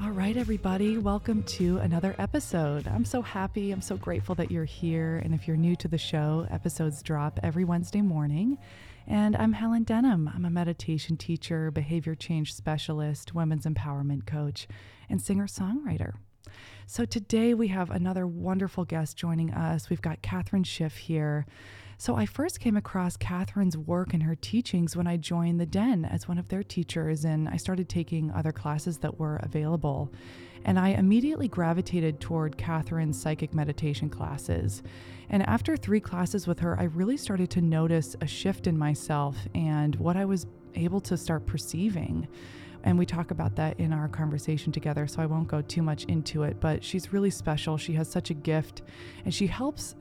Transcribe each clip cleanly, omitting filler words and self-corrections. All right, everybody, welcome to another episode. I'm so happy. I'm so grateful that you're here. And if you're new to the show, episodes drop every Wednesday morning. And I'm Helen Denham. I'm a meditation teacher, behavior change specialist, women's empowerment coach, and singer-songwriter. So today we have another wonderful guest joining us. We've got Kathryn Schiff here. So I first came across Kathryn's work and her teachings when I joined The Den as one of their teachers, and I started taking other classes that were available. And I immediately gravitated toward Kathryn's psychic meditation classes. And after 3 classes with her, I really started to notice a shift in myself and what I was able to start perceiving. And we talk about that in our conversation together, so I won't go too much into it, but she's really special. She has such a gift, and she helps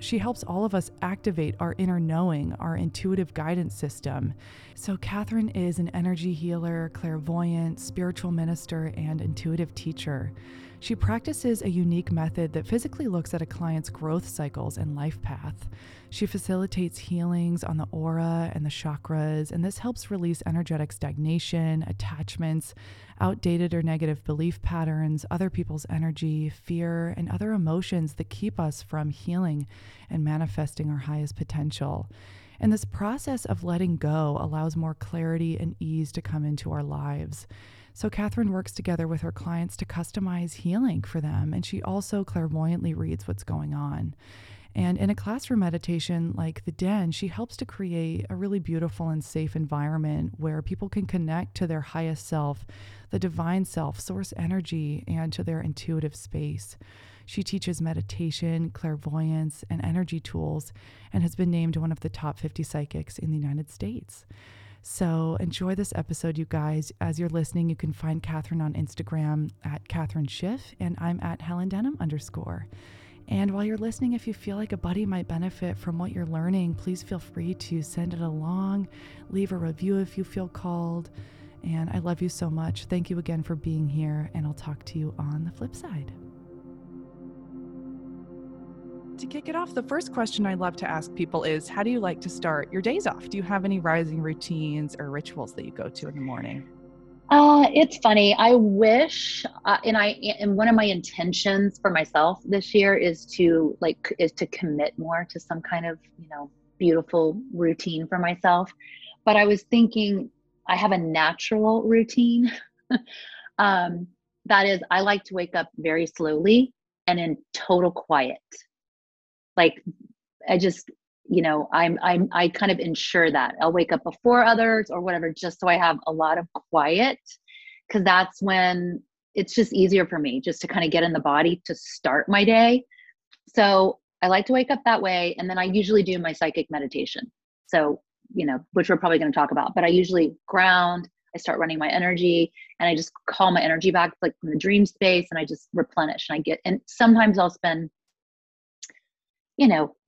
all of us activate our inner knowing, our intuitive guidance system. So Kathryn is an energy healer, clairvoyant, spiritual minister, and intuitive teacher. She practices a unique method that physically looks at a client's growth cycles and life path. She facilitates healings on the aura and the chakras, and this helps release energetic stagnation, attachments, outdated or negative belief patterns, other people's energy, fear, and other emotions that keep us from healing and manifesting our highest potential. And this process of letting go allows more clarity and ease to come into our lives. So Kathryn works together with her clients to customize healing for them, and she also clairvoyantly reads what's going on. And in a classroom meditation like The Den, she helps to create a really beautiful and safe environment where people can connect to their highest self, the divine self, source energy, and to their intuitive space. She teaches meditation, clairvoyance, and energy tools, and has been named one of the top 50 psychics in the United States. So enjoy this episode, you guys. As you're listening, you can find Kathryn on Instagram at Kathryn Schiff, and I'm at HelenDenham_. And while you're listening, if you feel like a buddy might benefit from what you're learning, please feel free to send it along, leave a review if you feel called. And I love you so much. Thank you again for being here, and I'll talk to you on the flip side. To kick it off, the first question I love to ask people is, how do you like to start your days off? Do you have any rising routines or rituals that you go to in the morning? It's funny. I wish, and one of my intentions for myself this year is to commit more to some kind of, beautiful routine for myself. But I was thinking I have a natural routine. That is, I like to wake up very slowly and in total quiet. Like I just, I kind of ensure that I'll wake up before others or whatever, just so I have a lot of quiet, because that's when it's just easier for me just to kind of get in the body to start my day. So I like to wake up that way. And then I usually do my psychic meditation. So, which we're probably going to talk about, but I usually ground, I start running my energy, and I just call my energy back like from the dream space, and I just replenish, and sometimes I'll spend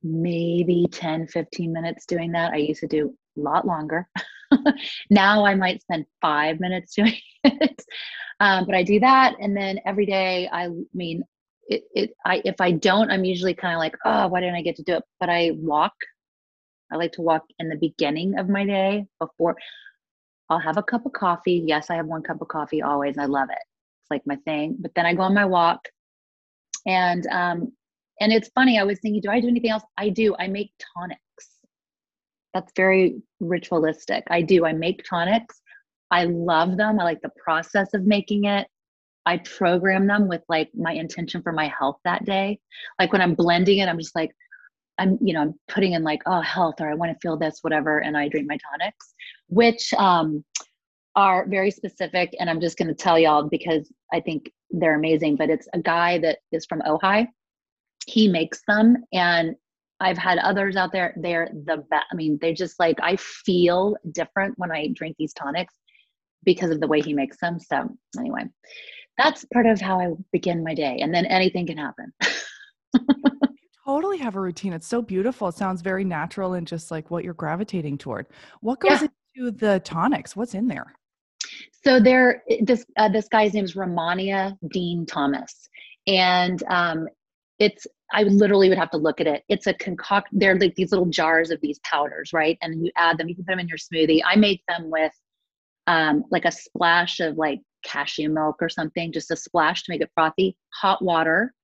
maybe 10, 15 minutes doing that. I used to do a lot longer. Now I might spend 5 minutes doing it. But I do that. And then every day, if I don't, I'm usually kind of like, oh, why didn't I get to do it? But I walk. I like to walk in the beginning of my day before. I'll have a cup of coffee. Yes, I have one cup of coffee always. I love it. It's like my thing. But then I go on my walk, and it's funny, I was thinking, do I do anything else? I do. I make tonics. That's very ritualistic. I do. I make tonics. I love them. I like the process of making it. I program them with like my intention for my health that day. Like when I'm blending it, I'm just like, I'm putting in like, oh, health, or I want to feel this, whatever. And I drink my tonics, which are very specific. And I'm just going to tell y'all because I think they're amazing, but it's a guy that is from Ojai. He makes them, and I've had others out there. They're the best. I mean, they're just like, I feel different when I drink these tonics because of the way he makes them. So anyway, that's part of how I begin my day, and then anything can happen. totally have a routine. It's so beautiful. It sounds very natural and just like what you're gravitating toward. What goes into the tonics? What's in there? So there, this guy's name is Romania Dean Thomas. And I literally would have to look at it. It's a they're like these little jars of these powders, right? And you add them, you can put them in your smoothie. I make them with like a splash of like cashew milk or something, just a splash to make it frothy, hot water,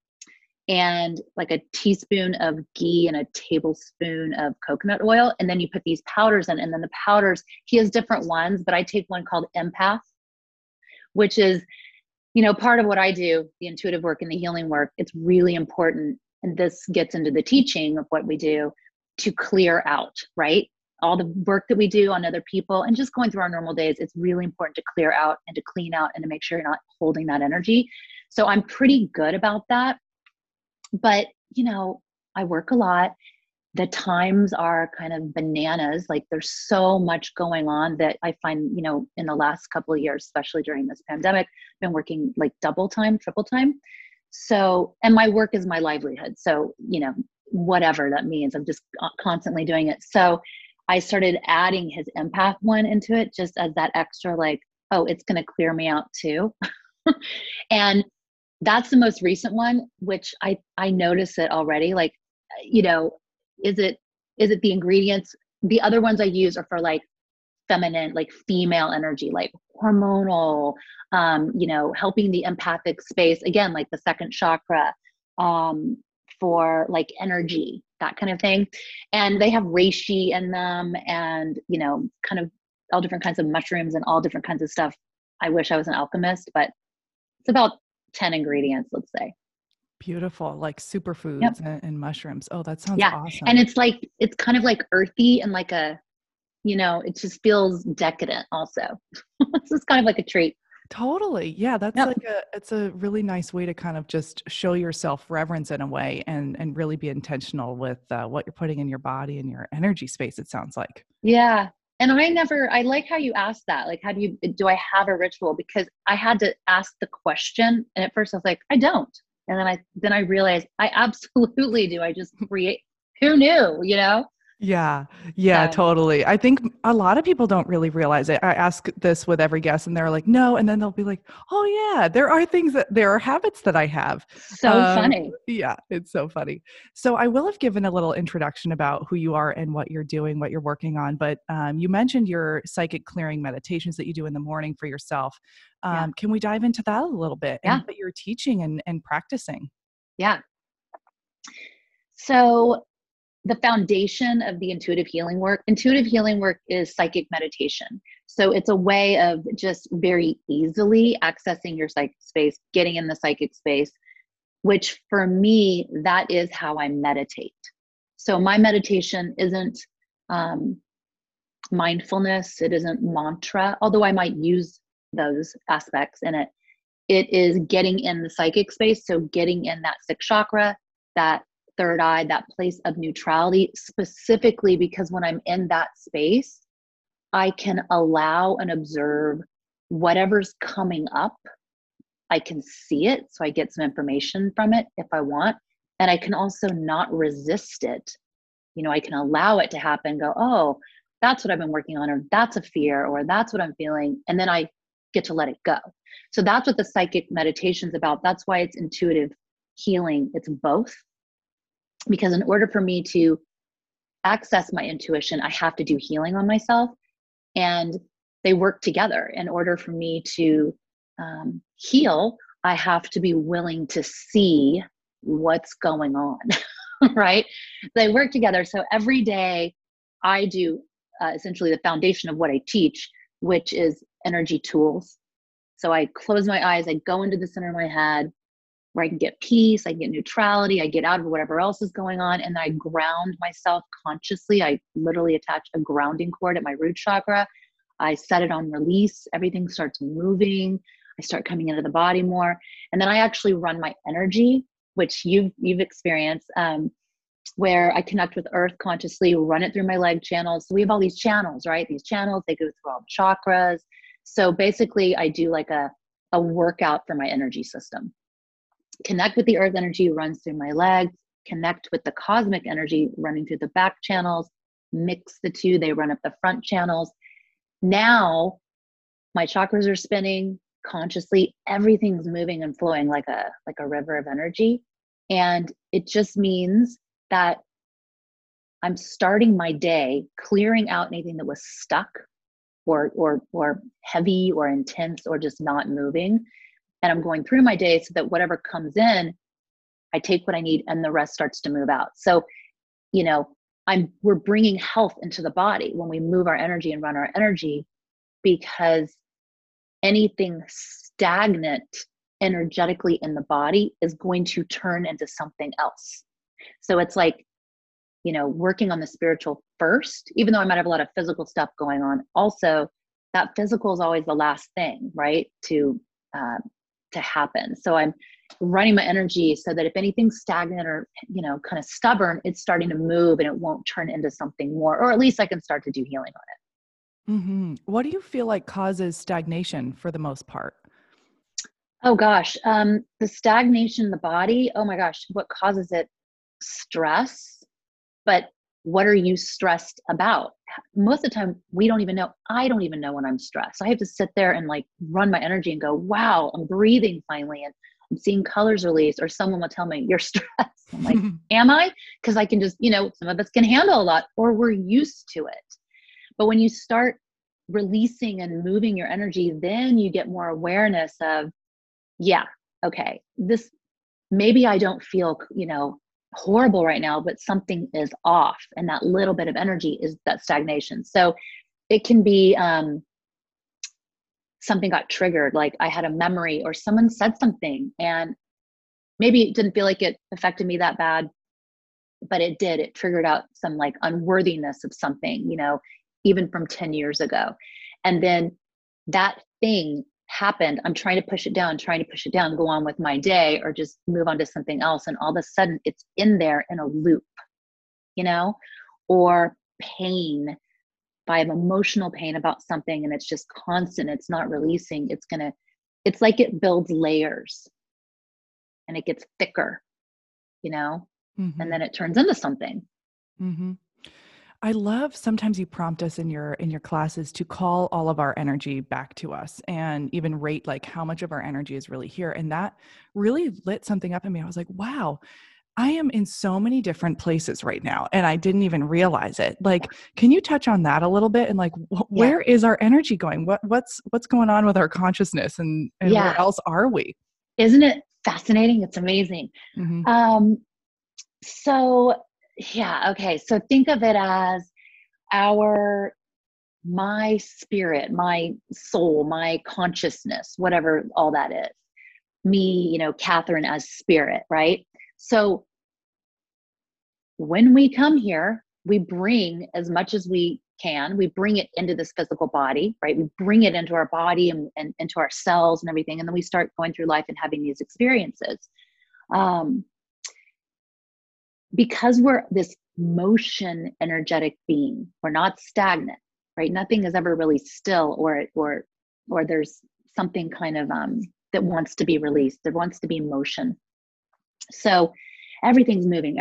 and like a teaspoon of ghee and a tablespoon of coconut oil. And then you put these powders in, and then the powders, he has different ones, but I take one called Empath, which is, you know, part of what I do, the intuitive work and the healing work. It's really important. And this gets into the teaching of what we do to clear out, right? All the work that we do on other people and just going through our normal days, it's really important to clear out and to clean out and to make sure you're not holding that energy. So I'm pretty good about that. But, you know, I work a lot. The times are kind of bananas. Like there's so much going on that I find, you know, in the last couple of years, especially during this pandemic, I've been working like double time, triple time. So, and my work is my livelihood. So, you know, whatever that means, I'm just constantly doing it. So I started adding his empath one into it just as that extra, like, oh, it's going to clear me out too. And that's the most recent one, which I notice it already. Like, you know, is it the ingredients? The other ones I use are for like feminine, like female energy, like hormonal, you know, helping the empathic space. Again, like the second chakra, for like energy, that kind of thing. And they have reishi in them and, you know, kind of all different kinds of mushrooms and all different kinds of stuff. I wish I was an alchemist, but it's about 10 ingredients, let's say. Beautiful. Like superfoods and mushrooms. Oh, that sounds awesome. And it's like, it's kind of like earthy and like a, you know, it just feels decadent also. It's just kind of like a treat. Totally. Yeah. That's like it's a really nice way to kind of just show yourself reverence in a way and really be intentional with what you're putting in your body and your energy space. It sounds like. Yeah. And I like how you asked that. Like, do I have a ritual? Because I had to ask the question. And at first I was like, I don't. And then I realized I absolutely do. I just create, who knew, you know? Yeah. Yeah, so. Totally. I think a lot of people don't really realize it. I ask this with every guest and they're like, no. And then they'll be like, oh yeah, there are habits that I have. So funny. Yeah. It's so funny. So I will have given a little introduction about who you are and what you're doing, what you're working on. But you mentioned your psychic clearing meditations that you do in the morning for yourself. Can we dive into that a little bit and what you're teaching and practicing? Yeah. So the foundation of the intuitive healing work is psychic meditation. So it's a way of just very easily accessing your psychic space, getting in the psychic space, which for me, that is how I meditate. So my meditation isn't mindfulness. It isn't mantra, although I might use those aspects in it. It is getting in the psychic space. So getting in that sixth chakra, that third eye, that place of neutrality, specifically because when I'm in that space, I can allow and observe whatever's coming up. I can see it. So I get some information from it if I want. And I can also not resist it. You know, I can allow it to happen, go, oh, that's what I've been working on, or that's a fear, or that's what I'm feeling. And then I get to let it go. So that's what the psychic meditation's about. That's why it's intuitive healing. It's both. Because in order for me to access my intuition, I have to do healing on myself, and they work together. In order for me to heal, I have to be willing to see what's going on, right? They work together. So every day I do essentially the foundation of what I teach, which is energy tools. So I close my eyes, I go into the center of my head, where I can get peace, I can get neutrality, I get out of whatever else is going on, and I ground myself consciously. I literally attach a grounding cord at my root chakra. I set it on release. Everything starts moving. I start coming into the body more. And then I actually run my energy, which you've experienced, where I connect with earth consciously, run it through my leg channels. So we have all these channels, right? These channels, they go through all the chakras. So basically I do like a workout for my energy system. Connect with the earth energy, runs through my legs, connect with the cosmic energy running through the back channels, mix the two, they run up the front channels. Now my chakras are spinning consciously, everything's moving and flowing like a river of energy. And it just means that I'm starting my day clearing out anything that was stuck or heavy or intense or just not moving. And I'm going through my day so that whatever comes in, I take what I need and the rest starts to move out. So, you know, we're bringing health into the body when we move our energy and run our energy, because anything stagnant energetically in the body is going to turn into something else. So it's like, you know, working on the spiritual first, even though I might have a lot of physical stuff going on. Also, that physical is always the last thing, right, to happen. So I'm running my energy so that if anything's stagnant or, you know, kind of stubborn, it's starting to move and it won't turn into something more, or at least I can start to do healing on it. Mm-hmm. What do you feel like causes stagnation for the most part? Oh gosh, the stagnation in the body. Oh my gosh, what causes it? Stress. But what are you stressed about? Most of the time, we don't even know. I don't even know when I'm stressed. I have to sit there and like run my energy and go, wow, I'm breathing finally. And I'm seeing colors released, or someone will tell me you're stressed. I'm like, am I? Cause I can just, you know, some of us can handle a lot, or we're used to it. But when you start releasing and moving your energy, then you get more awareness of, yeah, okay, this, maybe I don't feel, you know, horrible right now, but something is off, and that little bit of energy is that stagnation. So it can be something got triggered, like I had a memory or someone said something, and maybe it didn't feel like it affected me that bad, but it did. It triggered out some like unworthiness of something, you know, even from 10 years ago. And then that thing happened. I'm trying to push it down, go on with my day or just move on to something else. And all of a sudden it's in there in a loop, you know, or pain. If I have emotional pain about something and it's just constant, it's not releasing, it's like it builds layers and it gets thicker, you know, mm-hmm. and then it turns into something. Mm-hmm. I love, sometimes you prompt us in your classes to call all of our energy back to us and even rate like how much of our energy is really here. And that really lit something up in me. I was like, wow, I am in so many different places right now. And I didn't even realize it. Like, can you touch on that a little bit? And like, where is our energy going? What's going on with our consciousness and where else are we? Isn't it fascinating? It's amazing. Mm-hmm. Yeah. Okay. So think of it as my spirit, my soul, my consciousness, whatever all that is. Me, you know, Kathryn as spirit, right? So when we come here, we bring as much as we can, we bring it into this physical body, right? We bring it into our body and into our cells and everything. And then we start going through life and having these experiences. Because we're this motion energetic being, we're not stagnant, right? Nothing is ever really still or there's something kind of that wants to be released. There wants to be motion. So everything's moving.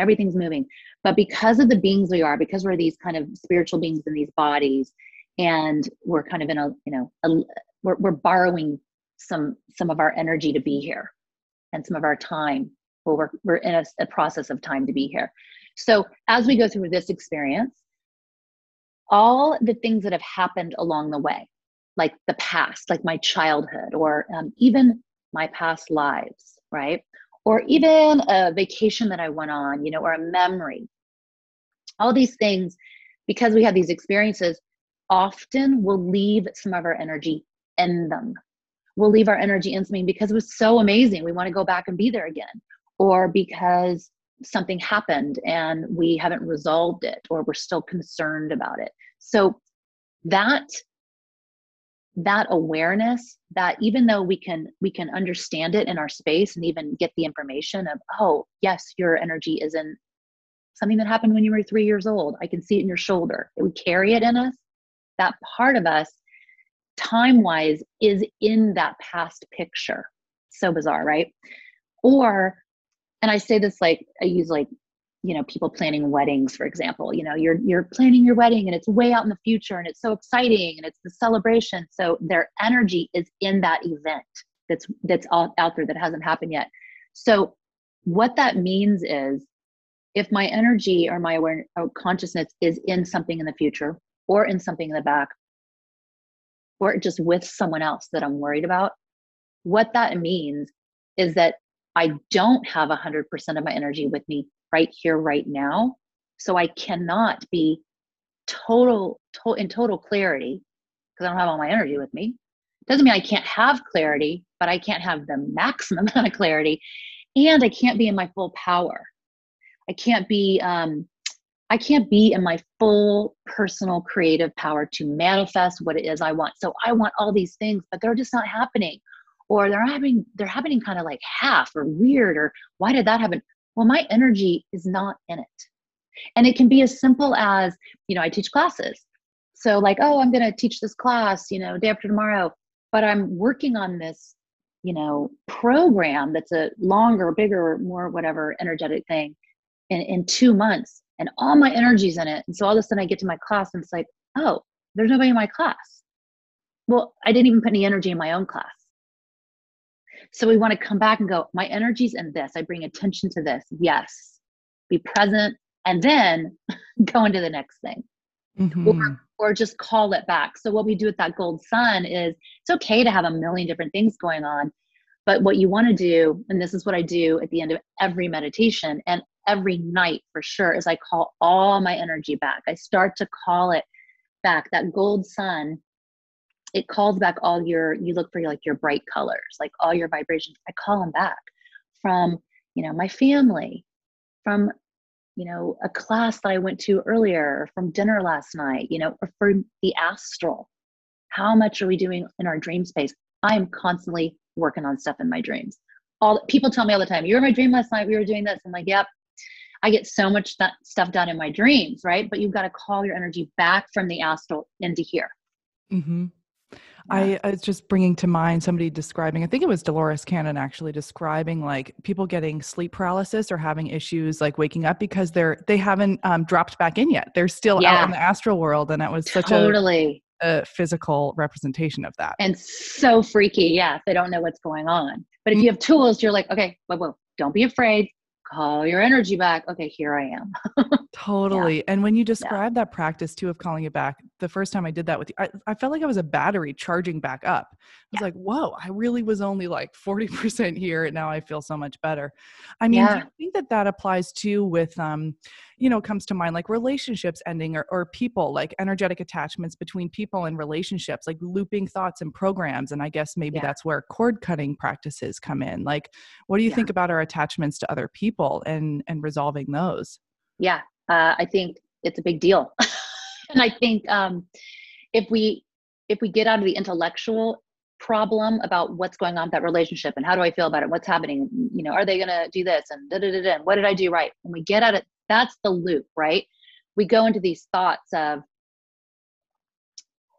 But because of the beings we are, because we're these kind of spiritual beings in these bodies, and we're kind of in a, you know, we're borrowing some of our energy to be here and some of our time. Well, we're in a process of time to be here. So as we go through this experience, all the things that have happened along the way, like the past, like my childhood, or even my past lives, right? Or even a vacation that I went on, you know, or a memory. All these things, because we have these experiences, often will leave some of our energy in them. We'll leave our energy in something because it was so amazing. We want to go back and be there again. Or because something happened and we haven't resolved it, or we're still concerned about it. So that awareness, that even though we can understand it in our space and even get the information of, oh, yes, your energy is in something that happened when you were 3 years old. I can see it in your shoulder. We carry it in us. That part of us, time-wise, is in that past picture. So bizarre, right? Or, and I say this like, I use like you know, people planning weddings, for example. You know, you're planning your wedding and it's way out in the future and it's so exciting and it's the celebration. So their energy is in that event that's out there that hasn't happened yet. So what that means is, if my energy or my awareness or consciousness is in something in the future or in something in the back or just with someone else that I'm worried about, what that means is that I don't have 100% of my energy with me right here, right now. So I cannot be in total clarity because I don't have all my energy with me. Doesn't mean I can't have clarity, but I can't have the maximum amount of clarity, and I can't be in my full power. I can't be in my full personal creative power to manifest what it is I want. So I want all these things, but they're just not happening, or they're happening kind of like half or weird, or why did that happen? Well, my energy is not in it. And it can be as simple as, you know, I teach classes. So like, oh, I'm going to teach this class, you know, day after tomorrow, but I'm working on this, you know, program that's a longer, bigger, more whatever energetic thing in 2 months, and all my energy's in it. And so all of a sudden I get to my class and it's like, oh, there's nobody in my class. Well, I didn't even put any energy in my own class. So we want to come back and go, my energy's in this. I bring attention to this. Yes. Be present and then go into the next thing. Mm-hmm. Or just call it back. So what we do with that gold sun is, it's okay to have a million different things going on, but what you want to do, and this is what I do at the end of every meditation and every night for sure, is I call all my energy back. I start to call it back. That gold sun, it calls back all you look for like your bright colors, like all your vibrations. I call them back from, you know, my family, from, you know, a class that I went to earlier, or from dinner last night, you know, or from the astral. How much are we doing in our dream space? I am constantly working on stuff in my dreams. All people tell me all the time, you were in my dream last night, we were doing this. I'm like, yep, I get so much stuff done in my dreams, right? But you've got to call your energy back from the astral into here. Mm-hmm. I was just bringing to mind somebody describing, I think it was Dolores Cannon actually, describing like people getting sleep paralysis or having issues like waking up because they haven't dropped back in yet. They're still out in the astral world. And it was such a physical representation of that. And so freaky. Yeah. They don't know what's going on. But if you have tools, you're like, okay, whoa, don't be afraid. Call your energy back. Okay, here I am. Totally. Yeah. And when you describe that practice too of calling it back, the first time I did that with you, I felt like I was a battery charging back up. I was like, whoa, I really was only like 40% here, and now I feel so much better. I mean, do you think that applies too with, you know, comes to mind like relationships ending or people, like energetic attachments between people and relationships, like looping thoughts and programs. And I guess maybe that's where cord cutting practices come in. Like, what do you think about our attachments to other people and resolving those? Yeah. I think it's a big deal. And I think, if we get out of the intellectual problem about what's going on with that relationship and how do I feel about it, what's happening, you know, are they going to do this and da-da-da-da, and what did I do right? When we get at it, that's the loop, right? We go into these thoughts of,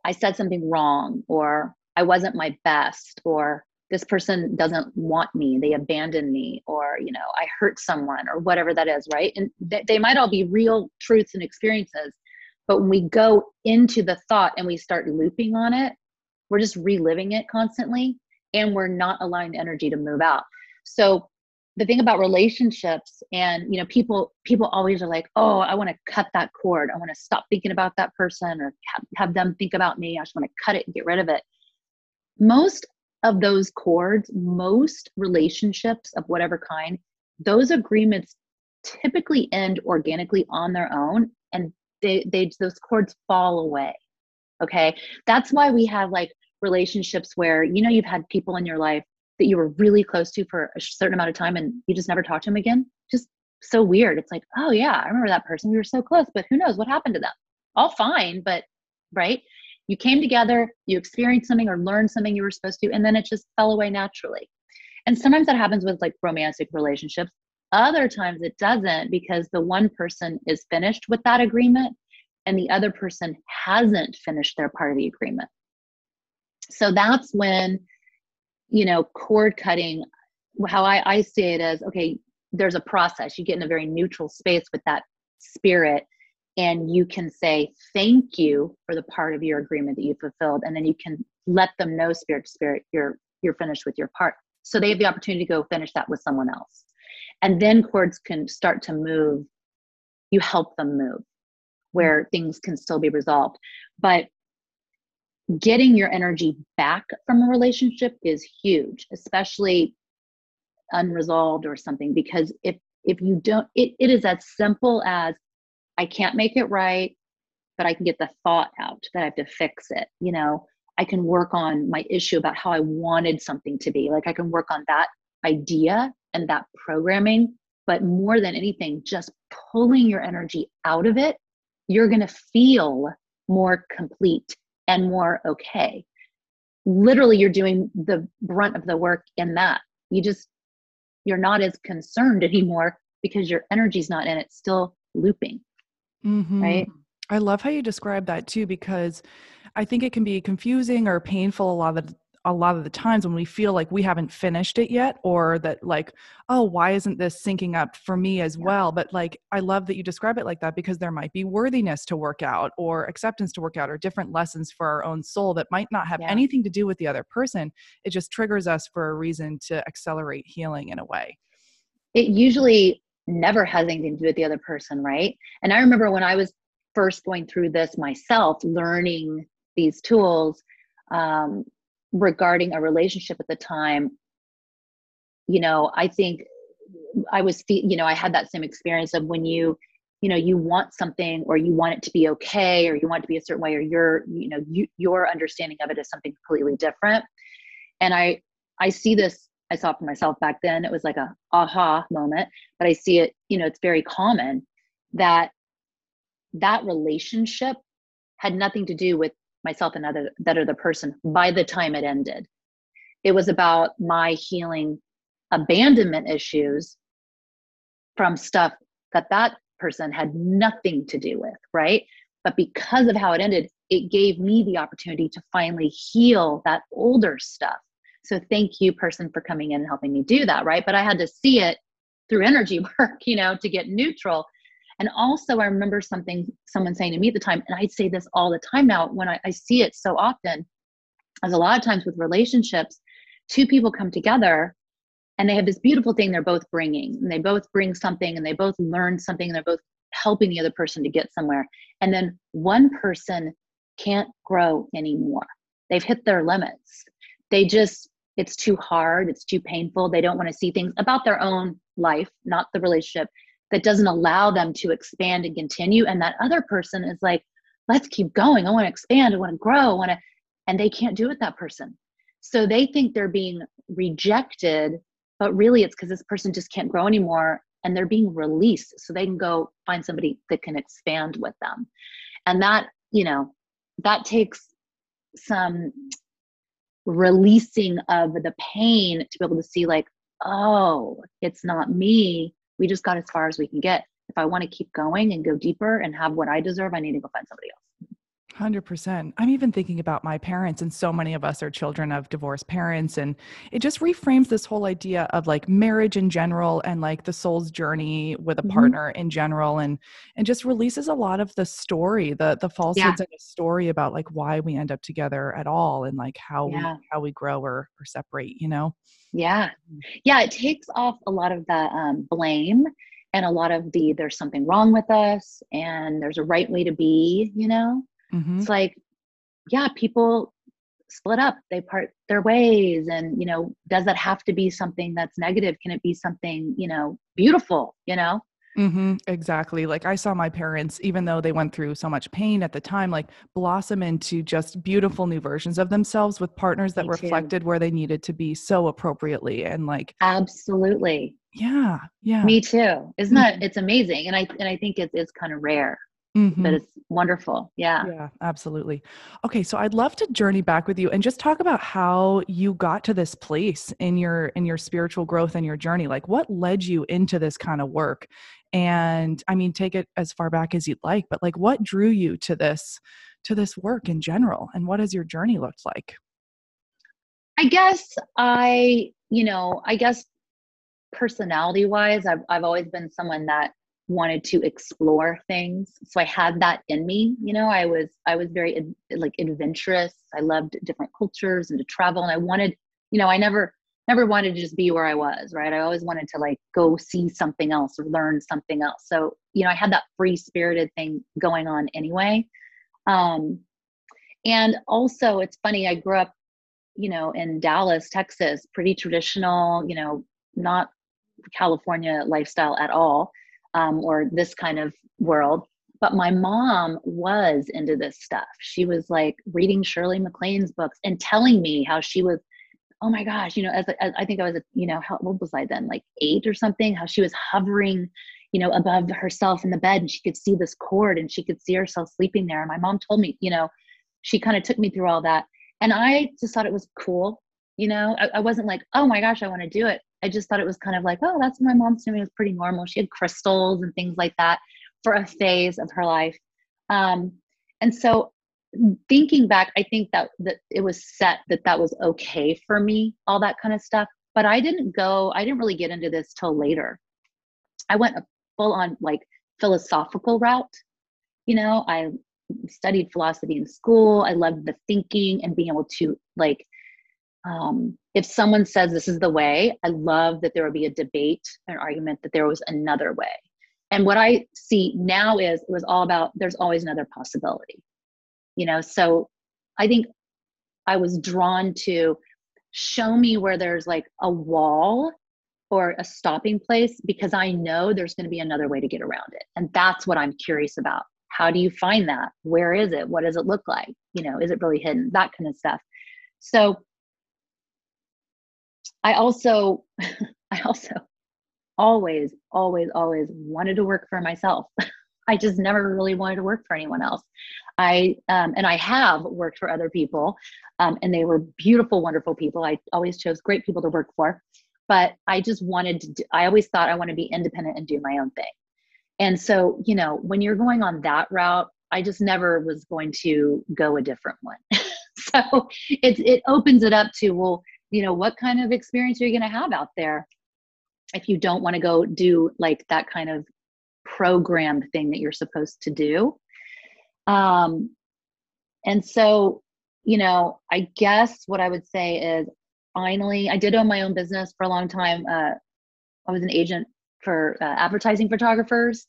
I said something wrong, or I wasn't my best, or this person doesn't want me, they abandoned me, or, you know, I hurt someone, or whatever that is, right? And they might all be real truths and experiences, but when we go into the thought and we start looping on it, we're just reliving it constantly, and we're not allowing the energy to move out. So the thing about relationships and, you know, people always are like, oh, I want to cut that cord. I want to stop thinking about that person, or have them think about me. I just want to cut it and get rid of it. Most of those cords, most relationships of whatever kind, those agreements typically end organically on their own, and those cords fall away. Okay. That's why we have like relationships where, you know, you've had people in your life that you were really close to for a certain amount of time and you just never talk to them again. Just so weird. It's like, oh yeah, I remember that person. We were so close, but who knows what happened to them? All fine, but right? You came together, you experienced something or learned something you were supposed to, and then it just fell away naturally. And sometimes that happens with like romantic relationships. Other times it doesn't, because the one person is finished with that agreement and the other person hasn't finished their part of the agreement. So that's when, you know, cord cutting, how I see it as, okay, there's a process. You get in a very neutral space with that spirit, and you can say, thank you for the part of your agreement that you fulfilled. And then you can let them know, spirit, you're finished with your part. So they have the opportunity to go finish that with someone else. And then cords can start to move. You help them move where things can still be resolved. But getting your energy back from a relationship is huge, especially unresolved or something, because if you don't, it is as simple as, I can't make it right, but I can get the thought out that I have to fix it. You know, I can work on my issue about how I wanted something to be. Like, I can work on that idea and that programming, but more than anything, just pulling your energy out of it, you're going to feel more complete and more okay. Literally, you're doing the brunt of the work in that. You're not as concerned anymore because your energy's not in it, still looping. Mm-hmm. Right. I love how you describe that too, because I think it can be confusing or painful a lot of the times when we feel like we haven't finished it yet, or that like, oh, why isn't this syncing up for me as well? But like, I love that you describe it like that, because there might be worthiness to work out, or acceptance to work out, or different lessons for our own soul that might not have anything to do with the other person. It just triggers us for a reason to accelerate healing in a way. It usually never has anything to do with the other person, right? And I remember when I was first going through this myself, learning these tools regarding a relationship at the time, you know, I think I was, you know, I had that same experience of when you want something, or you want it to be okay, or you want it to be a certain way, or your understanding of it is something completely different. And I saw it for myself back then. It was like a aha moment, but I see it, you know, it's very common that relationship had nothing to do with myself and that other person by the time it ended. It was about my healing abandonment issues from stuff that person had nothing to do with, right? But because of how it ended, it gave me the opportunity to finally heal that older stuff. So thank you, person, for coming in and helping me do that, right? But I had to see it through energy work, you know, to get neutral. And also, I remember someone saying to me at the time, and I say this all the time now, when I see it so often, as a lot of times with relationships, two people come together and they have this beautiful thing they're both bringing, and they both bring something, and they both learn something, and they're both helping the other person to get somewhere. And then one person can't grow anymore. They've hit their limits. They just, it's too hard. It's too painful. They don't want to see things about their own life, not the relationship, that doesn't allow them to expand and continue. And that other person is like, let's keep going. I want to expand. I want to grow. And they can't do it, that person. So they think they're being rejected, but really it's because this person just can't grow anymore, and they're being released so they can go find somebody that can expand with them. And that, you know, that takes some releasing of the pain to be able to see like, oh, it's not me. We just got as far as we can get. If I want to keep going and go deeper and have what I deserve, I need to go find somebody else. 100%. I'm even thinking about my parents, and so many of us are children of divorced parents. And it just reframes this whole idea of like marriage in general, and like the soul's journey with a partner in general, and just releases a lot of the story, the falsehoods of the story about like why we end up together at all, and like how we grow or separate, you know? Yeah. Yeah. It takes off a lot of the blame, and a lot of there's something wrong with us, and there's a right way to be, you know? Mm-hmm. It's like, yeah, people split up, they part their ways. And, you know, does that have to be something that's negative? Can it be something, you know, beautiful, you know? Mm-hmm. Exactly. Like, I saw my parents, even though they went through so much pain at the time, like blossom into just beautiful new versions of themselves with partners that reflected where they needed to be so appropriately. And like, absolutely. Yeah. Yeah. Me too. Isn't that, it's amazing. And I think it's kind of rare. Mm-hmm. But it's wonderful. Yeah. Yeah, absolutely. Okay. So I'd love to journey back with you and just talk about how you got to this place in your spiritual growth and your journey. Like, what led you into this kind of work? And I mean, take it as far back as you'd like, but like, what drew you to this work in general? And what has your journey looked like? I guess personality-wise, I've always been someone that wanted to explore things. So I had that in me. You know, I was very like adventurous. I loved different cultures and to travel. And I wanted, you know, I never wanted to just be where I was, right? I always wanted to like go see something else or learn something else. So, you know, I had that free spirited thing going on anyway. And also it's funny, I grew up, you know, in Dallas, Texas, pretty traditional, you know, not California lifestyle at all. Or this kind of world. But my mom was into this stuff. She was like reading Shirley MacLaine's books and telling me how she was, oh my gosh, you know, as I think I was, you know, how old was I then? Like 8 or something, how she was hovering, you know, above herself in the bed and she could see this cord and she could see herself sleeping there. And my mom told me, you know, she kind of took me through all that. And I just thought it was cool. You know, I wasn't like, oh my gosh, I want to do it. I just thought it was kind of like, oh, that's what my mom's doing. It was pretty normal. She had crystals and things like that for a phase of her life. And so thinking back, I think that it was set that was okay for me, all that kind of stuff. But I didn't really get into this till later. I went a full on like philosophical route. You know, I studied philosophy in school. I loved the thinking and being able to like, if someone says this is the way, I love that there would be a debate, an argument that there was another way. And what I see now is it was all about, there's always another possibility, you know? So I think I was drawn to show me where there's like a wall or a stopping place, because I know there's going to be another way to get around it. And that's what I'm curious about. How do you find that? Where is it? What does it look like? You know, is it really hidden? That kind of stuff. So I also always wanted to work for myself. I just never really wanted to work for anyone else. And I have worked for other people, and they were beautiful, wonderful people. I always chose great people to work for, but I always thought I want to be independent and do my own thing. And so, you know, when you're going on that route, I just never was going to go a different one. So it opens it up to, well, you know, what kind of experience are you going to have out there if you don't want to go do like that kind of programmed thing that you're supposed to do? And so, you know, I guess what I would say is finally, I did own my own business for a long time. I was an agent for advertising photographers,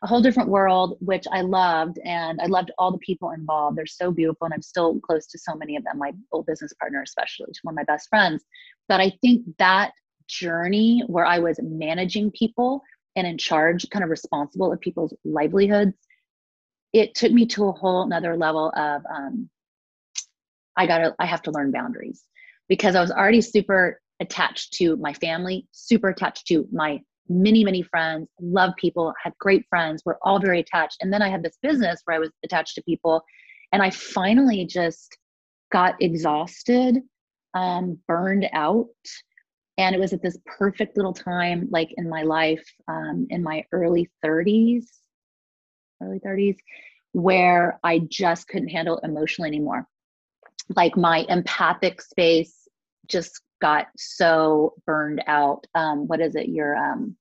a whole different world, which I loved. And I loved all the people involved. They're so beautiful. And I'm still close to so many of them, my old business partner, especially one of my best friends. But I think that journey where I was managing people and in charge, kind of responsible of people's livelihoods, it took me to a whole nother level of, I have to learn boundaries, because I was already super attached to my family, super attached to my many, many friends, love people, had great friends, we're all very attached. And then I had this business where I was attached to people, and I finally just got exhausted, burned out. And it was at this perfect little time, like in my life, in my early 30s, where I just couldn't handle emotionally anymore. Like my empathic space just got so burned out. What is it? Your oh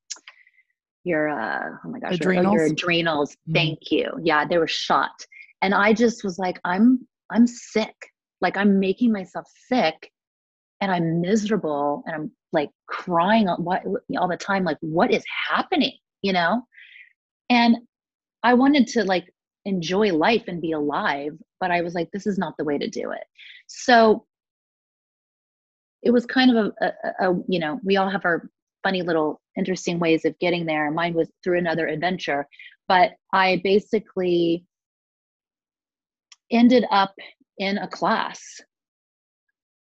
my gosh, your adrenals. Mm-hmm. Thank you. Yeah. They were shot. And I just was like, I'm sick. Like I'm making myself sick and I'm miserable and I'm like crying all the time. Like what is happening, you know? And I wanted to like enjoy life and be alive, but I was like, this is not the way to do it. So it was kind of a, you know, we all have our funny little interesting ways of getting there. Mine was through another adventure, but I basically ended up in a class.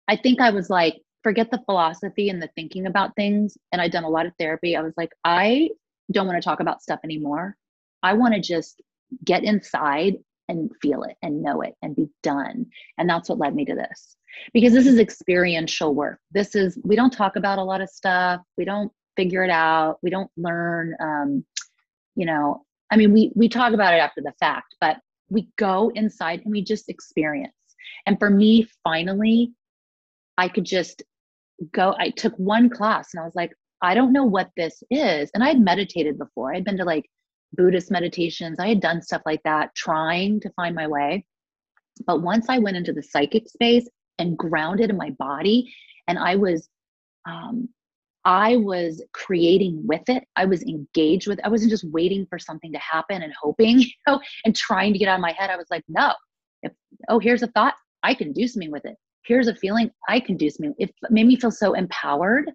I think I was like, forget the philosophy and the thinking about things. And I'd done a lot of therapy. I was like, I don't want to talk about stuff anymore. I want to just get inside and feel it and know it and be done. And that's what led me to this. Because this is experiential work. We don't talk about a lot of stuff. We don't figure it out. We don't learn, you know, I mean, we talk about it after the fact, but we go inside and we just experience. And for me, finally, I took one class and I was like, I don't know what this is. And I had meditated before. I'd been to like Buddhist meditations. I had done stuff like that, trying to find my way. But once I went into the psychic space and grounded in my body, and I was creating with it. I was engaged with it. I wasn't just waiting for something to happen and hoping, you know, and trying to get out of my head. I was like, no, here's a thought. I can do something with it. Here's a feeling. I can do something. It made me feel so empowered.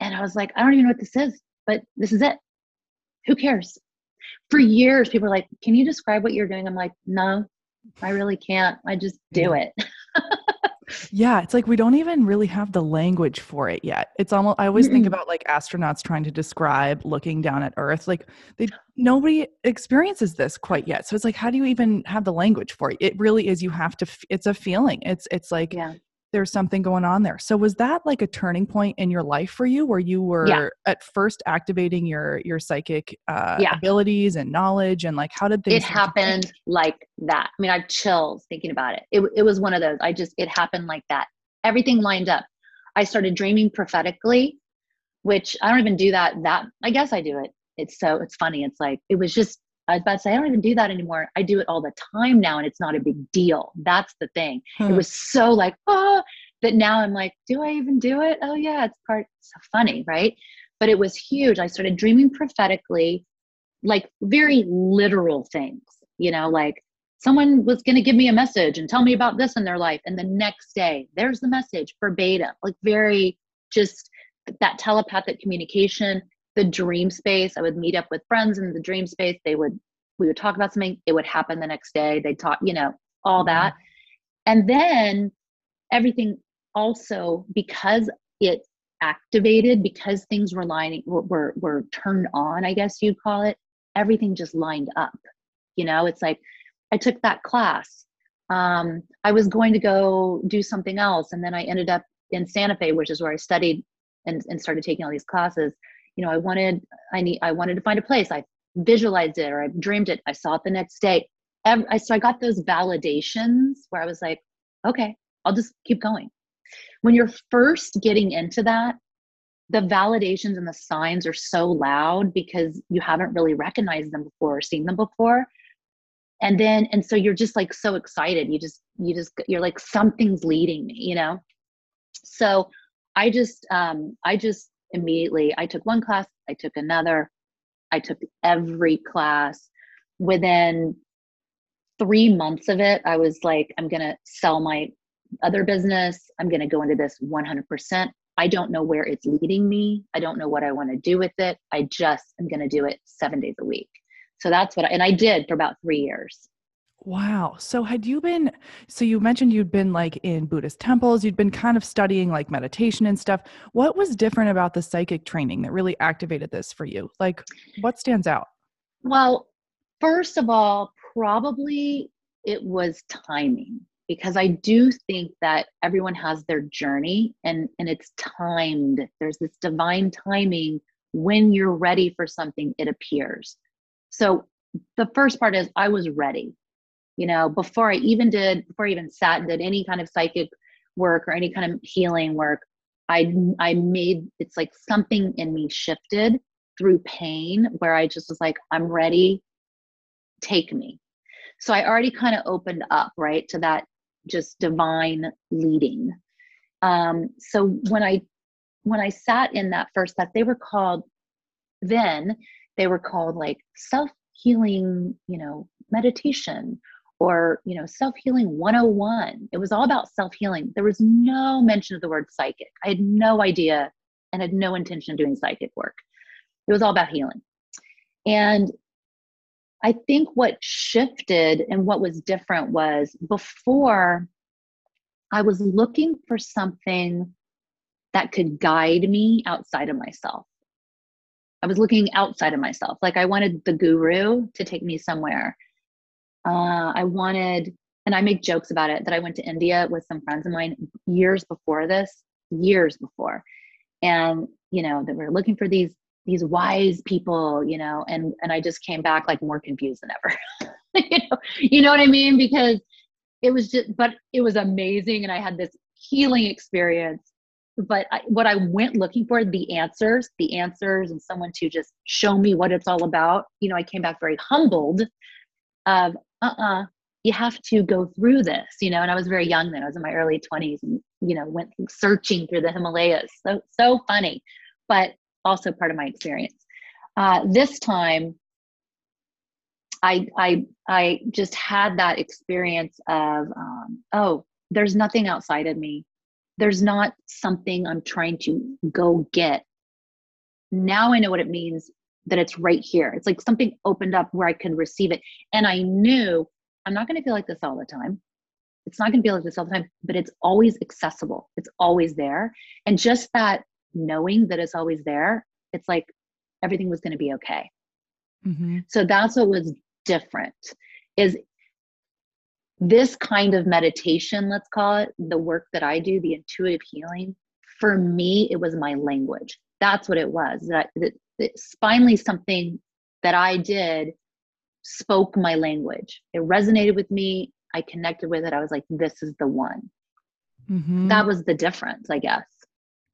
And I was like, I don't even know what this is, but this is it. Who cares? For years, people were like, can you describe what you're doing? I'm like, no, I really can't. I just do it. Yeah. It's like, we don't even really have the language for it yet. It's almost, I always think about like astronauts trying to describe looking down at Earth. Like nobody experiences this quite yet. So it's like, how do you even have the language for it? It really is. You have to, it's a feeling. It's like, yeah, there's something going on there. So was that like a turning point in your life for you where you were at first activating your psychic abilities and knowledge, and like, how did things happen? Like that. I mean, I have chills thinking about it. It was one of those, it happened like that. Everything lined up. I started dreaming prophetically, which I don't even do that. I guess I do it. It's funny. It's like, it was just, I was about to say, I don't even do that anymore. I do it all the time now, and it's not a big deal. That's the thing. It was so like, that now I'm like, do I even do it? Oh yeah, it's so funny, right? But it was huge. I started dreaming prophetically, like very literal things, you know, like someone was going to give me a message and tell me about this in their life. And the next day, there's the message verbatim, like very just that telepathic communication. The dream space, I would meet up with friends in the dream space. We would talk about something. It would happen the next day. They'd talk, you know, all that. And then everything also, because it activated, because things were were turned on, I guess you'd call it, everything just lined up. You know, it's like, I took that class. I was going to go do something else. And then I ended up in Santa Fe, which is where I studied and started taking all these classes. You know, I wanted to find a place. I visualized it, or I dreamed it. I saw it the next day. So I got those validations where I was like, okay, I'll just keep going. When you're first getting into that, the validations and the signs are so loud because you haven't really recognized them before or seen them before. And so you're just like, so excited. You're like, something's leading me, you know? So I just immediately, I took one class, I took another, I took every class. Within 3 months of it, I was like, I'm going to sell my other business. I'm going to go into this 100%. I don't know where it's leading me. I don't know what I want to do with it. I just am going to do it 7 days a week. So that's what, and I did for about 3 years. Wow. So you mentioned you'd been like in Buddhist temples, you'd been kind of studying like meditation and stuff. What was different about the psychic training that really activated this for you? Like, what stands out? Well, first of all, probably it was timing, because I do think that everyone has their journey and it's timed. There's this divine timing. When you're ready for something, it appears. So the first part is I was ready. You know, before I even sat and did any kind of psychic work or any kind of healing work, it's like something in me shifted through pain where I just was like, I'm ready, take me. So I already kind of opened up, right, to that just divine leading. So when I sat in that first class, they were called like self-healing, you know, meditation, or, you know, self-healing 101. It was all about self-healing. There was no mention of the word psychic. I had no idea and had no intention of doing psychic work. It was all about healing. And I think what shifted and what was different was, before, I was looking for something that could guide me outside of myself. I was looking outside of myself. Like, I wanted the guru to take me somewhere. I make jokes about it, that I went to India with some friends of mine years before. And, you know, that we're looking for these wise people, you know, and I just came back like more confused than ever, you know what I mean? Because it was just, but it was amazing. And I had this healing experience But what I went looking for, the answers and someone to just show me what it's all about. You know, I came back very humbled of, you have to go through this, you know, and I was very young then. I was in my early 20s and, you know, went searching through the Himalayas. So funny, but also part of my experience. This time I just had that experience of, oh, there's nothing outside of me. There's not something I'm trying to go get. Now I know what it means that it's right here. It's like something opened up where I could receive it. And I knew I'm not going to feel like this all the time. It's not going to be like this all the time, but it's always accessible. It's always there. And just that knowing that it's always there, it's like everything was going to be okay. Mm-hmm. So that's what was different, is this kind of meditation, let's call it, the work that I do, the intuitive healing, for me, it was my language. That's what it was. It's finally something that I did spoke my language. It resonated with me. I connected with it. I was like, this is the one. Mm-hmm. That was the difference, I guess.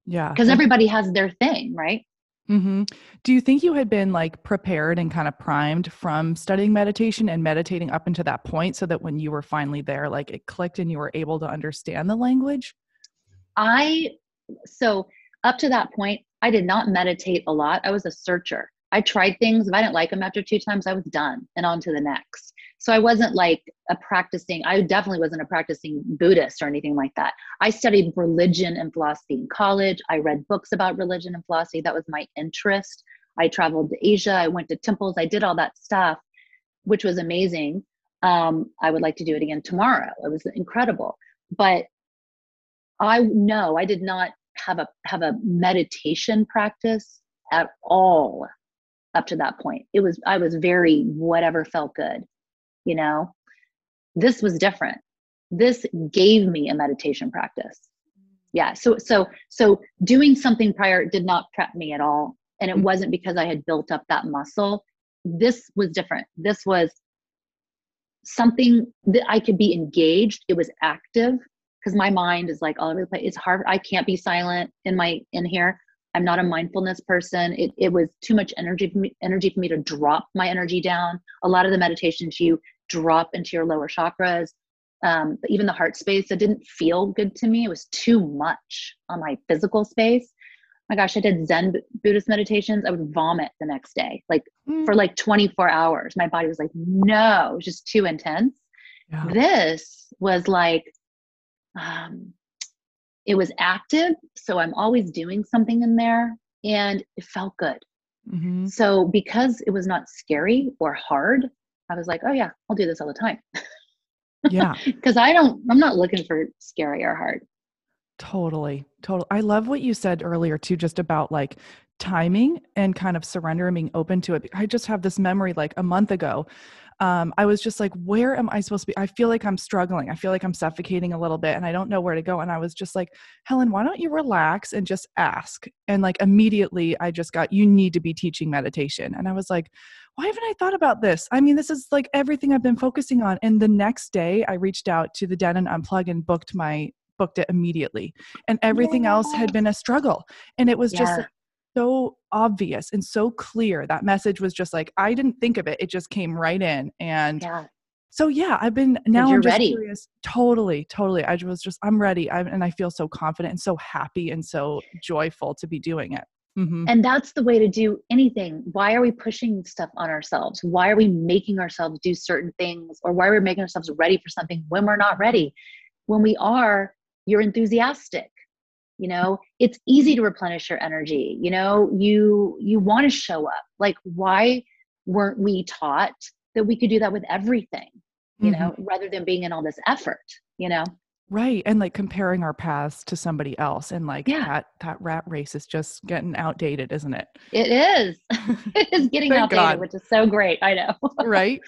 Yeah. Because everybody has their thing, right? Mm-hmm. Do you think you had been like prepared and kind of primed from studying meditation and meditating up until that point, so that when you were finally there, like it clicked and you were able to understand the language? So up to that point, I did not meditate a lot. I was a searcher. I tried things. If I didn't like them after 2 times, I was done and on to the next. So I wasn't like I definitely wasn't a practicing Buddhist or anything like that. I studied religion and philosophy in college. I read books about religion and philosophy. That was my interest. I traveled to Asia. I went to temples. I did all that stuff, which was amazing. I would like to do it again tomorrow. It was incredible. But I did not have a meditation practice at all up to that point. I was very whatever felt good. You know, this was different. This gave me a meditation practice. Yeah. So doing something prior did not prep me at all. And it wasn't because I had built up that muscle. This was different. This was something that I could be engaged. It was active, because my mind is like all over the place. It's hard. I can't be silent in here. I'm not a mindfulness person. It was too much energy for me to drop my energy down. A lot of the meditations you drop into your lower chakras, even the heart space, it didn't feel good to me. It was too much on my physical space. My gosh, I did Zen Buddhist meditations. I would vomit the next day, like for like 24 hours. My body was like, no, it was just too intense. Yeah. This was like, it was active. So I'm always doing something in there, and it felt good. Mm-hmm. So because it was not scary or hard, I was like, oh yeah, I'll do this all the time. Yeah. Cause I'm not looking for scary or hard. Totally. I love what you said earlier too, just about like timing and kind of surrender and being open to it. I just have this memory like a month ago. I was just like, where am I supposed to be? I feel like I'm struggling. I feel like I'm suffocating a little bit and I don't know where to go. And I was just like, Helen, why don't you relax and just ask? And like immediately I just got, you need to be teaching meditation. And I was like, why haven't I thought about this? I mean, this is like everything I've been focusing on. And the next day I reached out to the Den and Unplug and booked it immediately. And everything else had been a struggle. And it was just so obvious and so clear. That message was just like, I didn't think of it. It just came right in. And I'm just ready. Curious. Totally. I was just, I'm ready. And I feel so confident and so happy and so joyful to be doing it. Mm-hmm. And that's the way to do anything. Why are we pushing stuff on ourselves? Why are we making ourselves do certain things, or why are we making ourselves ready for something when we're not ready? When we are, you're enthusiastic. You know, it's easy to replenish your energy. You know, you want to show up. Like, why weren't we taught that we could do that with everything, you know, rather than being in all this effort, you know? Right. And like comparing our paths to somebody else, and like that rat race is just getting outdated, isn't it? It is. It is getting outdated, which is so great. I know. Right.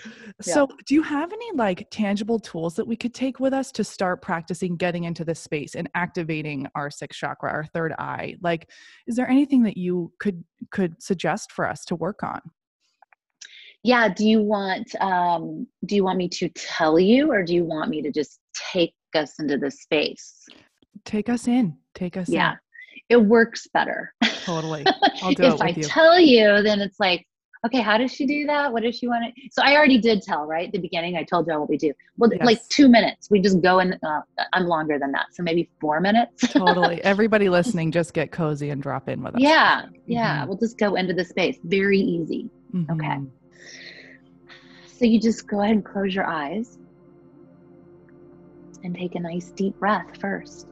Yeah. So do you have any like tangible tools that we could take with us to start practicing getting into this space and activating our 6th chakra, our 3rd eye? Like, is there anything that you could suggest for us to work on? Yeah. Do you want me to tell you, or do you want me to just take us into the space? Take us in. it works better. Totally. I'll do it with you. If I tell you, then it's like, okay, how does she do that? What does she want to? So I already did tell, right? At the beginning, I told y'all what we do. Well, yes. Like 2 minutes. We just go and I'm longer than that. So maybe 4 minutes. Totally. Everybody listening, just get cozy and drop in with us. Yeah. Yeah. Mm-hmm. We'll just go into the space. Very easy. Mm-hmm. Okay. So you just go ahead and close your eyes and take a nice deep breath first.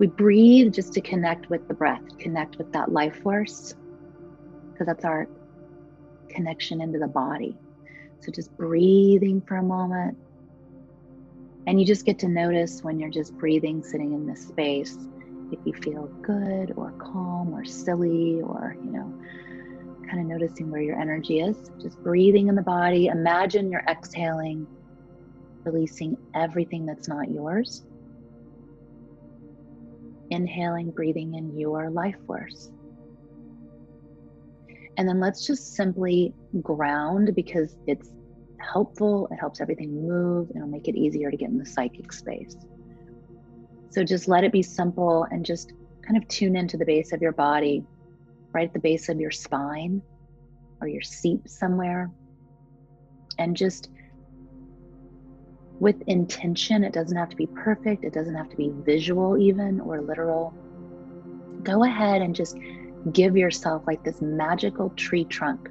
We breathe just to connect with the breath, connect with that life force. Because that's our connection into the body. So just breathing for a moment. And you just get to notice when you're just breathing, sitting in this space, if you feel good or calm or silly or, you know, kind of noticing where your energy is. Just breathing in the body. Imagine you're exhaling, releasing everything that's not yours. Inhaling, breathing in your life force. And then let's just simply ground, because it's helpful. It helps everything move, and it'll make it easier to get in the psychic space. So just let it be simple and just kind of tune into the base of your body, right at the base of your spine or your seat somewhere. And just with intention, it doesn't have to be perfect. It doesn't have to be visual even or literal. Go ahead and just give yourself like this magical tree trunk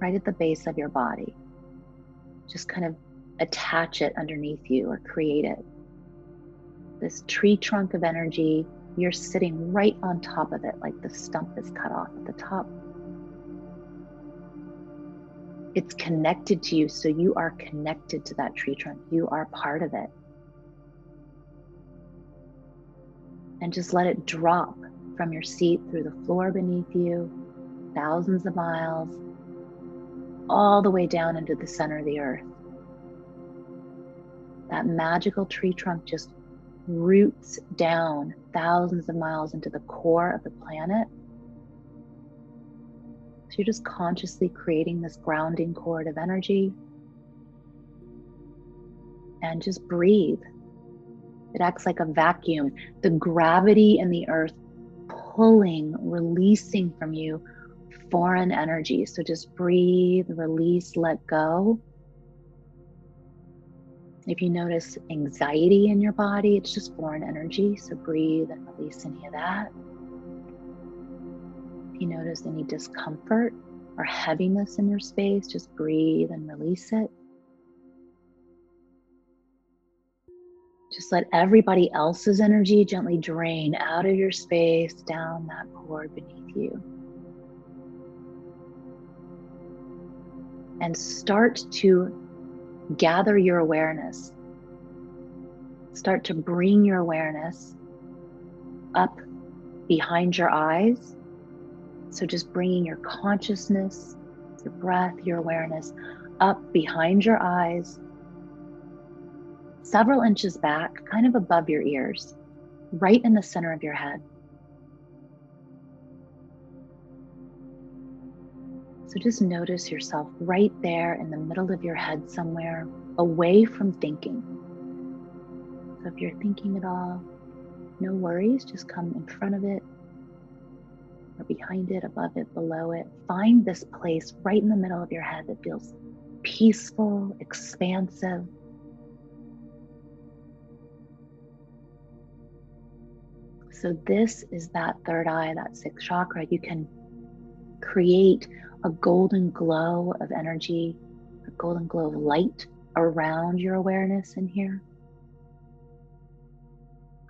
right at the base of your body. Just kind of attach it underneath you or create it. This tree trunk of energy, you're sitting right on top of it, like the stump is cut off at the top. It's connected to you, so you are connected to that tree trunk. You are part of it. And just let it drop from your seat through the floor beneath you, thousands of miles, all the way down into the center of the earth. That magical tree trunk just roots down thousands of miles into the core of the planet. So you're just consciously creating this grounding cord of energy. And just breathe. It acts like a vacuum. The gravity in the earth pulling, releasing from you foreign energy. So just breathe, release, let go. If you notice anxiety in your body, it's just foreign energy. So breathe and release any of that. If you notice any discomfort or heaviness in your space, just breathe and release it. Just let everybody else's energy gently drain out of your space, down that cord beneath you. And start to gather your awareness. Start to bring your awareness up behind your eyes. So just bringing your consciousness, your breath, your awareness up behind your eyes, several inches back, kind of above your ears, right in the center of your head. So just notice yourself right there in the middle of your head somewhere, away from thinking. So if you're thinking at all, no worries, just come in front of it, or behind it, above it, below it. Find this place right in the middle of your head that feels peaceful, expansive. So this is that third eye, that sixth chakra. You can create a golden glow of energy, a golden glow of light around your awareness in here.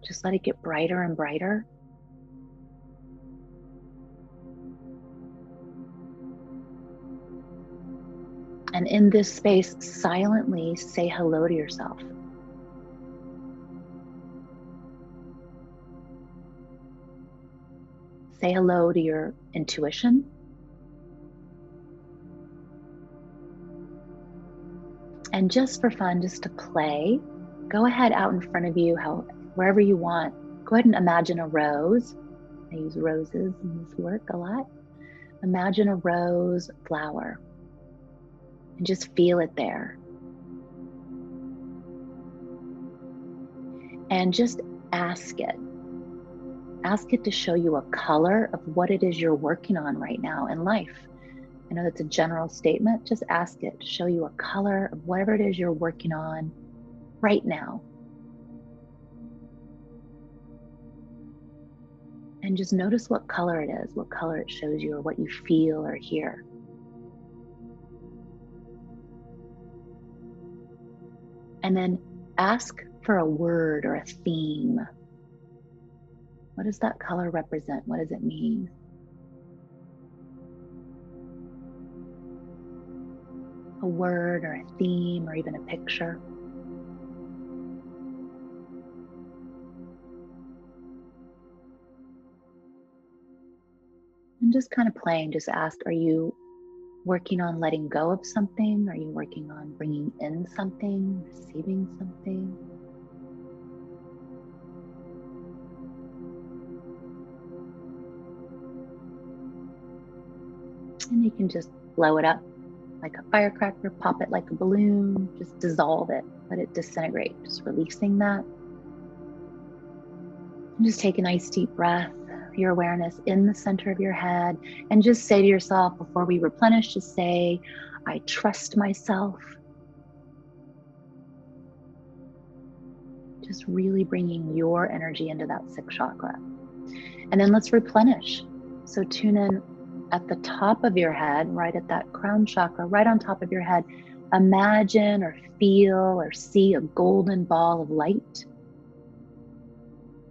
Just let it get brighter and brighter. And in this space, silently say hello to yourself. Say hello to your intuition. And just for fun, just to play, go ahead out in front of you, wherever you want. Go ahead and imagine a rose. I use roses in this work a lot. Imagine a rose flower and just feel it there. And just ask it. Ask it to show you a color of what it is you're working on right now in life. I know that's a general statement. Just ask it to show you a color of whatever it is you're working on right now. And just notice what color it is, what color it shows you, or what you feel or hear. And then ask for a word or a theme. What does that color represent? What does it mean? A word or a theme or even a picture. And just kind of playing, just ask, are you working on letting go of something? Are you working on bringing in something, receiving something? And you can just blow it up like a firecracker, pop it like a balloon, just dissolve it, let it disintegrate, just releasing that. And just take a nice deep breath, your awareness in the center of your head, and just say to yourself before we replenish, just say, I trust myself. Just really bringing your energy into that sixth chakra. And then let's replenish. So tune in at the top of your head, right at that crown chakra, right on top of your head. Imagine or feel or see a golden ball of light.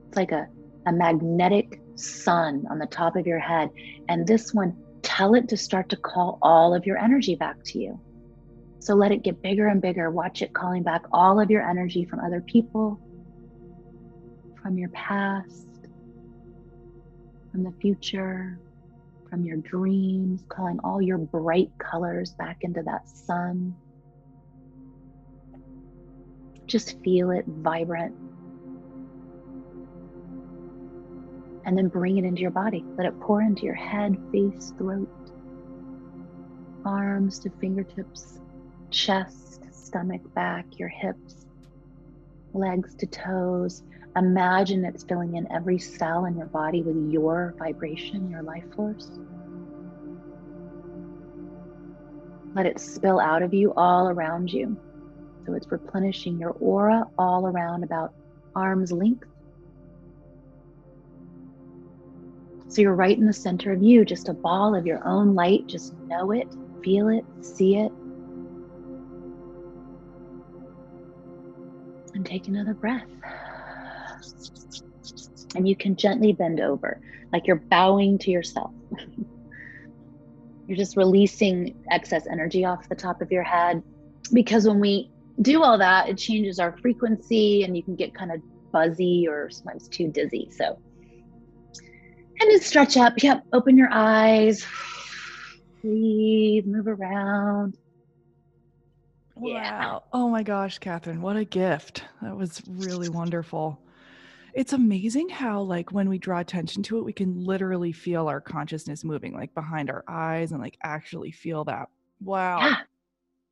It's like a magnetic sun on the top of your head. And this one, tell it to start to call all of your energy back to you. So let it get bigger and bigger. Watch it calling back all of your energy from other people, from your past, from the future, from your dreams, calling all your bright colors back into that sun. Just feel it vibrant. And then bring it into your body. Let it pour into your head, face, throat, arms to fingertips, chest, stomach, back, your hips, legs to toes. Imagine it's filling in every cell in your body with your vibration, your life force. Let it spill out of you all around you. So it's replenishing your aura all around about arm's length. So you're right in the center of you, just a ball of your own light. Just know it, feel it, see it. And take another breath. And you can gently bend over, like you're bowing to yourself. You're just releasing excess energy off the top of your head, because when we do all that, it changes our frequency and you can get kind of buzzy or sometimes too dizzy. So, and then stretch up. Yep, open your eyes, breathe, move around. Yeah. Wow. Oh my gosh, Kathryn, what a gift. That was really wonderful. It's amazing how, like, when we draw attention to it, we can literally feel our consciousness moving, like behind our eyes, and like actually feel that. Wow. Yeah.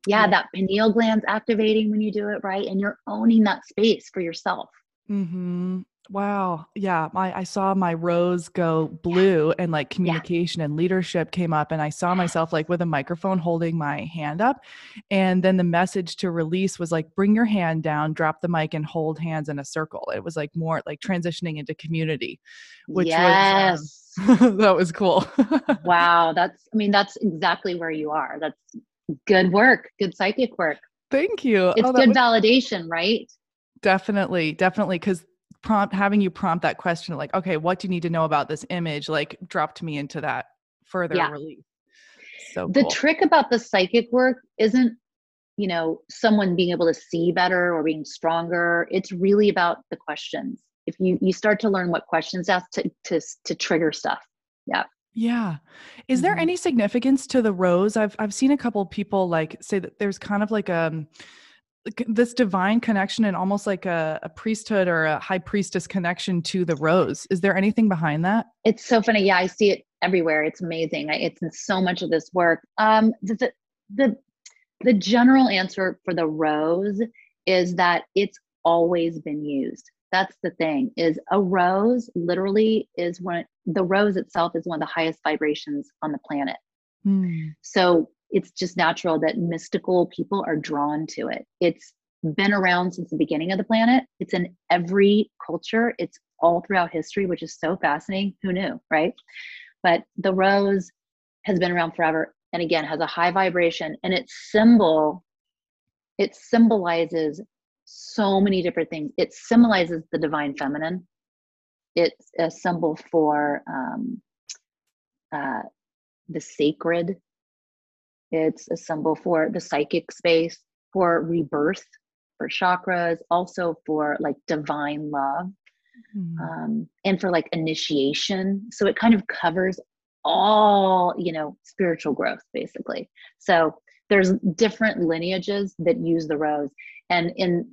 Yeah. That pineal gland's activating when you do it, right? And you're owning that space for yourself. Mm-hmm. Wow. Yeah. I saw my rose go blue, yeah. And like communication, yeah. And leadership came up, and I saw myself like with a microphone holding my hand up. And then the message to release was like, bring your hand down, drop the mic, and hold hands in a circle. It was like more like transitioning into community, which yes. was, that was cool. Wow. That's exactly where you are. That's good work. Good psychic work. Thank you. It's good validation, right? Definitely. Definitely. Cause having you prompt that question, like, okay, what do you need to know about this image? Like, dropped me into that further relief. So the trick about the psychic work isn't, someone being able to see better or being stronger. It's really about the questions. If you start to learn what questions to ask to trigger stuff. Yeah. Yeah. Is there any significance to the rose? I've seen a couple of people like say that there's kind of like this divine connection and almost like a priesthood or a high priestess connection to the rose. Is there anything behind that? It's so funny. Yeah. I see it everywhere. It's amazing. It's in so much of this work. The general answer for the rose is that it's always been used. That's the thing, is a rose literally is one, the rose itself is one of the highest vibrations on the planet. Mm. So it's just natural that mystical people are drawn to it. It's been around since the beginning of the planet. It's in every culture. It's all throughout history, which is so fascinating. Who knew, right? But the rose has been around forever. And again, has a high vibration, and its symbol, it symbolizes so many different things. It symbolizes the divine feminine. It's a symbol for the sacred. It's a symbol for the psychic space, for rebirth, for chakras, also for like divine love, and for like initiation. So it kind of covers all, you know, spiritual growth, basically. So there's different lineages that use the rose, and in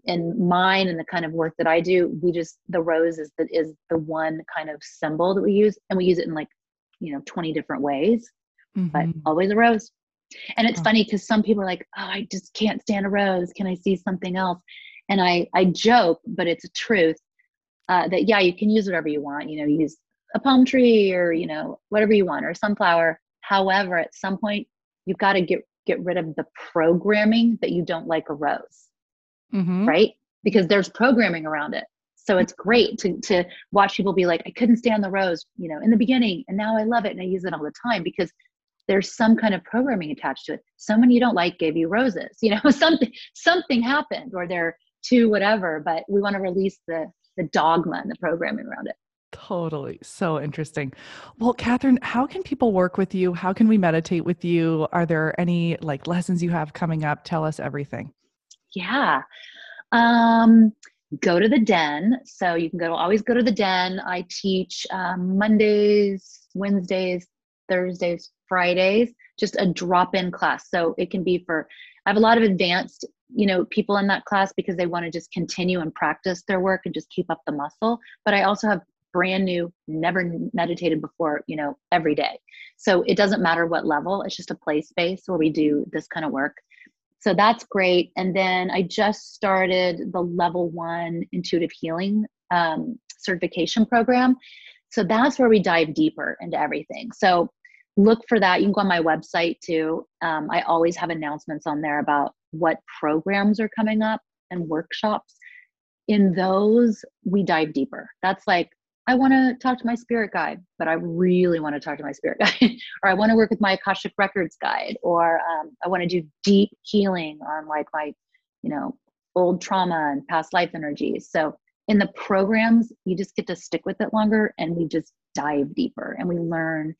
mine and the kind of work that I do, we just, the rose is the one kind of symbol that we use, and we use it in like, you know, 20 different ways, but always a rose. And it's funny because some people are like, oh, I just can't stand a rose. Can I see something else? And I joke, but it's a truth, that yeah, you can use whatever you want, you know, use a palm tree or, you know, whatever you want, or a sunflower. However, at some point you've got to get rid of the programming that you don't like a rose, right? Because there's programming around it. So it's great to watch people be like, I couldn't stand the rose, you know, in the beginning, and now I love it and I use it all the time, because there's some kind of programming attached to it. Someone you don't like gave you roses, you know, something happened, or they're too whatever, but we want to release the dogma and the programming around it. Totally. So interesting. Well, Kathryn, how can people work with you? How can we meditate with you? Are there any like lessons you have coming up? Tell us everything. Yeah. Go to the Den. So you can always go to the Den. I teach Mondays, Wednesdays, Thursdays, Fridays, just a drop-in class. So it can be for, I have a lot of advanced, you know, people in that class because they want to just continue and practice their work and just keep up the muscle. But I also have brand new, never meditated before, you know, every day. So it doesn't matter what level, it's just a play space where we do this kind of work. So that's great. And then I just started the level 1 intuitive healing certification program. So that's where we dive deeper into everything. So look for that. You can go on my website too. I always have announcements on there about what programs are coming up and workshops. In those, we dive deeper. That's like, I want to talk to my spirit guide, but I really want to talk to my spirit guide, or I want to work with my Akashic Records guide, or I want to do deep healing on like my, you know, old trauma and past life energies. So in the programs, you just get to stick with it longer, and we just dive deeper, and we learn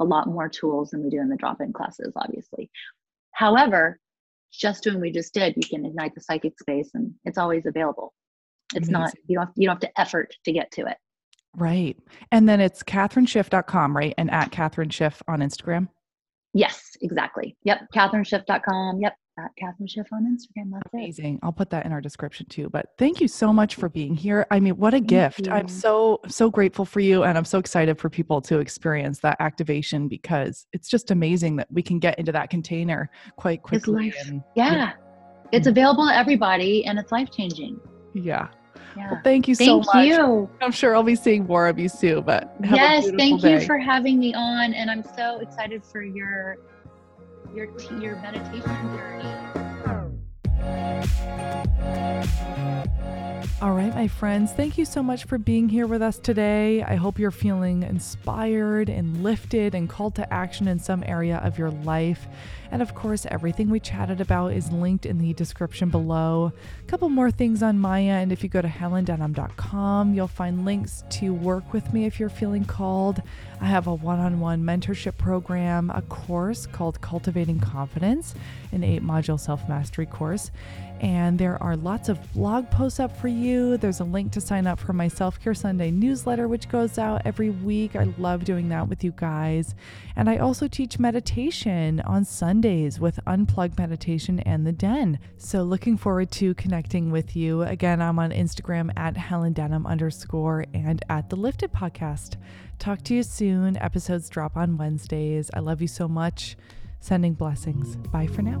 a lot more tools than we do in the drop-in classes, obviously. However, just doing what we just did, you can ignite the psychic space, and it's always available. It's amazing. Not, you don't have to effort to get to it. Right. And then it's kathrynschiff.com, right? And at Kathryn Schiff on Instagram. Yes, exactly. Yep. kathrynschiff.com. Yep. At Kathryn Schiff on Instagram. That's amazing. It. I'll put that in our description too, but thank you so much for being here. I mean, what a gift. I'm so grateful for you. And I'm so excited for people to experience that activation, because it's just amazing that we can get into that container quite quickly. It's life. Yeah. It's available to everybody, and it's life-changing. Yeah. Yeah. Well, thank you so much. I'm sure I'll be seeing more of you soon, but thank you for having me on. And I'm so excited for your meditation journey. All right, my friends, thank you so much for being here with us today. I hope you're feeling inspired and lifted and called to action in some area of your life. And of course, everything we chatted about is linked in the description below. A couple more things on my end. If you go to helendenham.com, you'll find links to work with me if you're feeling called. I have a one-on-one mentorship program, a course called Cultivating Confidence, an 8-module self-mastery course. And there are lots of blog posts up for you. There's a link to sign up for my Self-Care Sunday newsletter, which goes out every week. I love doing that with you guys. And I also teach meditation on Sundays with Unplug Meditation and The Den. So looking forward to connecting with you. Again, I'm on Instagram at HelenDenham_ and at The Lifted Podcast. Talk to you soon. Episodes drop on Wednesdays. I love you so much. Sending blessings. Bye for now.